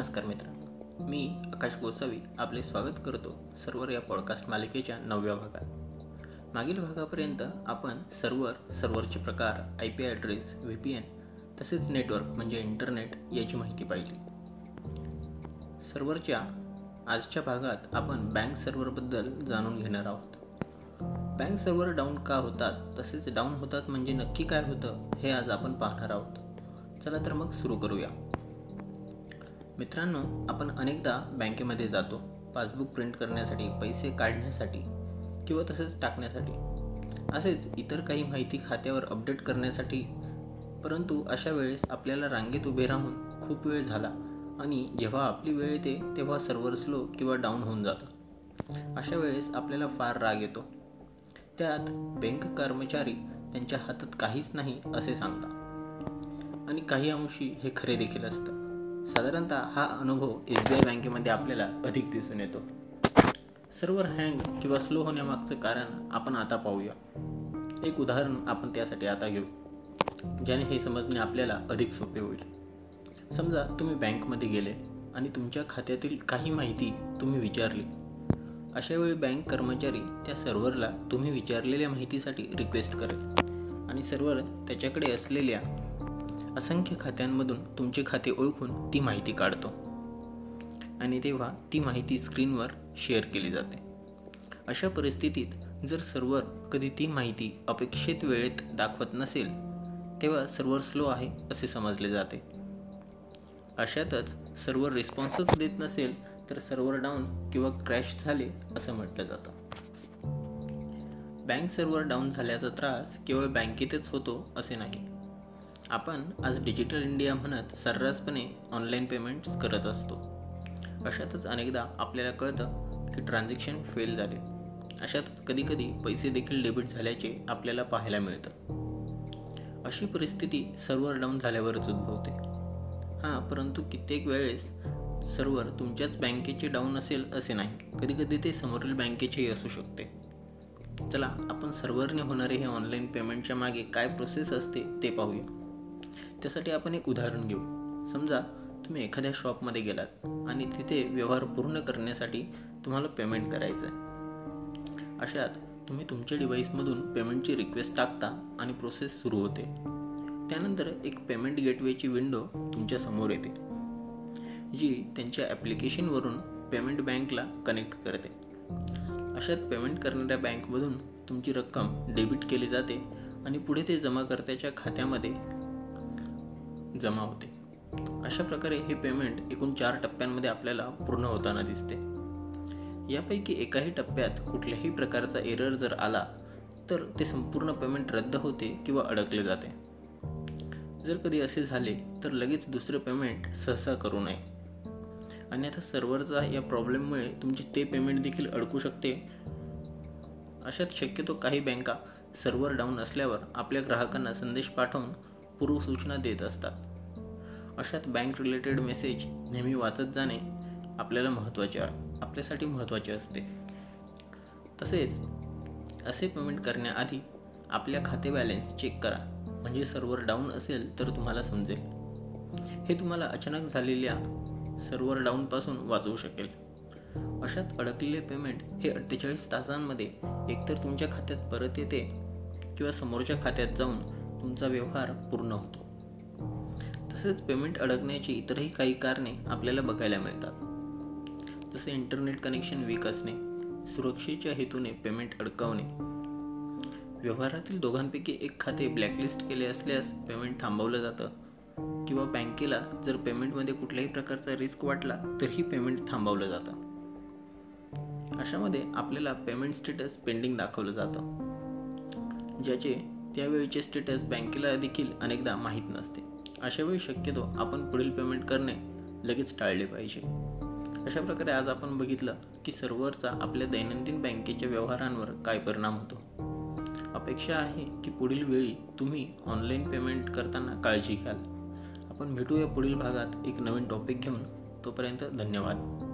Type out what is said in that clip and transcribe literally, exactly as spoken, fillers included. नमस्कार मित्रांनो, मी आकाश गोसावी आपले स्वागत करतो सर्वर या पॉडकास्ट मालिकेच्या नवव्या भागात. मागील भागापर्यंत आपण सर्वर, सर्व्हरचे प्रकार, I P address, V P N तसेच नेटवर्क म्हणजे इंटरनेट याची माहिती पाहिली. सर्व्हरच्या आजच्या भागात आपण बँक सर्व्हरबद्दल जाणून घेणार आहोत. बँक सर्व्हर डाऊन का होतात, तसेच डाऊन होतात म्हणजे नक्की काय होतं हे आज आपण पाहणार आहोत. चला तर मग सुरू करूया. मित्रांनो, आपण अनेकदा बँकेमध्ये जातो पासबुक प्रिंट करण्यासाठी, पैसे काढण्यासाठी किंवा तसेच टाकण्यासाठी, असेच इतर काही माहिती खात्यावर अपडेट करण्यासाठी. परंतु अशा वेळेस आपल्याला रांगेत उभे राहून खूप वेळ झाला आणि जेव्हा आपली वेळ येते तेव्हा सर्व्हर स्लो किंवा डाऊन होऊन जातं. अशा वेळेस आपल्याला फार राग येतो. त्यात बँक कर्मचारी त्यांच्या हातात काहीच नाही असे सांगतात आणि काही अंशी हे खरे देखील असतं. साधारणतः हा अनुभव एस बी आय बँकेमध्ये आपल्याला अधिक दिसून येतो. सर्व्हर हँग किंवा स्लो होण्यामागचं कारण आपण आता पाहूया. एक उदाहरण आपण त्यासाठी आता घेऊ, ज्याने हे समजणे आपल्याला अधिक सोपे होईल. समजा तुम्ही बँकमध्ये गेले आणि तुमच्या खात्यातील काही माहिती तुम्ही विचारली. अशावेळी बँक कर्मचारी त्या सर्व्हरला तुम्ही विचारलेल्या माहितीसाठी रिक्वेस्ट करेल आणि सर्व्हर त्याच्याकडे असलेल्या असंख्य खात्यांमधून तुमचे खाते ओळखून ती माहिती काढतो आणि तेव्हा ती माहिती स्क्रीनवर शेअर केली जाते. अशा परिस्थितीत जर सर्व्हर कधी ती माहिती अपेक्षित वेळेत दाखवत नसेल तेव्हा सर्व्हर स्लो आहे असे समजले जाते. अशातच सर्व्हर रिस्पॉन्सच देत नसेल तर सर्व्हर डाऊन किंवा क्रॅश झाले असं म्हटलं जातं. बँक सर्व्हर डाऊन झाल्याचा त्रास केवळ बँकेतच होतो असे नाही. आपण आज डिजिटल इंडिया म्हणत सर्रासपणे ऑनलाईन पेमेंट्स करत असतो. अशातच अनेकदा आपल्याला कळतं की ट्रान्झॅक्शन फेल झाले. अशातच कधीकधी पैसे देखील डेबिट झाल्याचे आपल्याला पाहायला मिळतं. अशी परिस्थिती सर्व्हर डाऊन झाल्यावरच उद्भवते. हां, परंतु कित्येक वेळेस सर्व्हर तुमच्याच बँकेचे डाऊन असेल असे नाही, कधीकधी ते समोरील बँकेचेही असू शकते. चला आपण सर्व्हरने होणारे हे ऑनलाईन पेमेंटच्या मागे काय प्रोसेस असते ते पाहूया. त्यासाठी आपण एक उदाहरण घेऊ. समजा तुम्ही एखाद्या शॉपमध्ये गेलात आणि तिथे व्यवहार पूर्ण करण्यासाठी तुम्हाला पेमेंट करायचं आहे. अशात तुम्ही तुमच्या डिव्हाइसमधून पेमेंटची रिक्वेस्ट टाकता आणि प्रोसेस सुरू होते. त्यानंतर एक पेमेंट गेटवेची विंडो तुमच्या समोर येते, जी त्यांच्या ॲप्लिकेशनवरून पेमेंट बँकला कनेक्ट करते. अशात पेमेंट करणाऱ्या बँकमधून तुमची रक्कम डेबिट केली जाते आणि पुढे ते जमाकर्त्याच्या खात्यामध्ये जमा होते. अशा प्रकारे हे पेमेंट एकूण चार टप्प्यांमध्ये आपल्याला पूर्ण होताना दिसते. यापैकी एकाही टप्प्यात कुठल्याही प्रकारचा एरर जर आला तर ते संपूर्ण पेमेंट रद्द होते किंवा अडकले जाते. जर कधी असे झाले तर लगेच दुसरे पेमेंट सहसा करू नये, अन्यथा सर्व्हरचा या प्रॉब्लेममुळे तुमचे ते पेमेंट देखील अडकू शकते. अशात शक्यतो काही बँका सर्व्हर डाऊन असल्यावर आपल्या ग्राहकांना संदेश पाठवून पूर्व सूचना देत असतात. अशात बँक रिलेटेड मेसेज नेहमी वाचत जाणे आपल्याला महत्त्वाचे आपल्यासाठी महत्त्वाचे असते. तसेच असे पेमेंट करण्याआधी आपल्या खाते बॅलन्स चेक करा, म्हणजे सर्व्हर डाऊन असेल तर तुम्हाला समजेल. हे तुम्हाला अचानक झालेल्या सर्व्हर डाऊनपासून वाचवू शकेल. अशात अडकलेले पेमेंट हे अठ्ठेचाळीस तासांमध्ये एकतर तुमच्या खात्यात परत येते किंवा समोरच्या खात्यात जाऊन तुमचा व्यवहार पूर्ण होतो. तसेच पेमेंट अडकण्याची इतरही काही कारणे आपल्याला बघायला मिळतात, जसे इंटरनेट कनेक्शन वीक असणे, सुरक्षेच्या हेतूने पेमेंट अडकवणे, व्यवहारातील दोघांपैकी एक खाते ब्लॅकलिस्ट केले असल्यास पेमेंट थांबवलं जातं, किंवा बँकेला जर पेमेंटमध्ये कुठल्याही प्रकारचा रिस्क वाटला तरीही पेमेंट थांबवलं जातं. अशामध्ये आपल्याला पेमेंट स्टेटस पेंडिंग दाखवलं जातं, ज्याचे त्यावेळीचे स्टेटस बँकेला देखील अनेकदा माहीत नसते. अशावेळी शक्यतो आपण पुढील पेमेंट करणे लगेच टाळले पाहिजे. अशा प्रकारे आज आपण बघितलं की सर्व्हरचा आपल्या दैनंदिन बँकेच्या व्यवहारांवर काय परिणाम होतो. अपेक्षा आहे की पुढील वेळी तुम्ही ऑनलाईन पेमेंट करताना काळजी घ्याल. आपण भेटूया पुढील भागात एक नवीन टॉपिक घेऊन. तोपर्यंत धन्यवाद.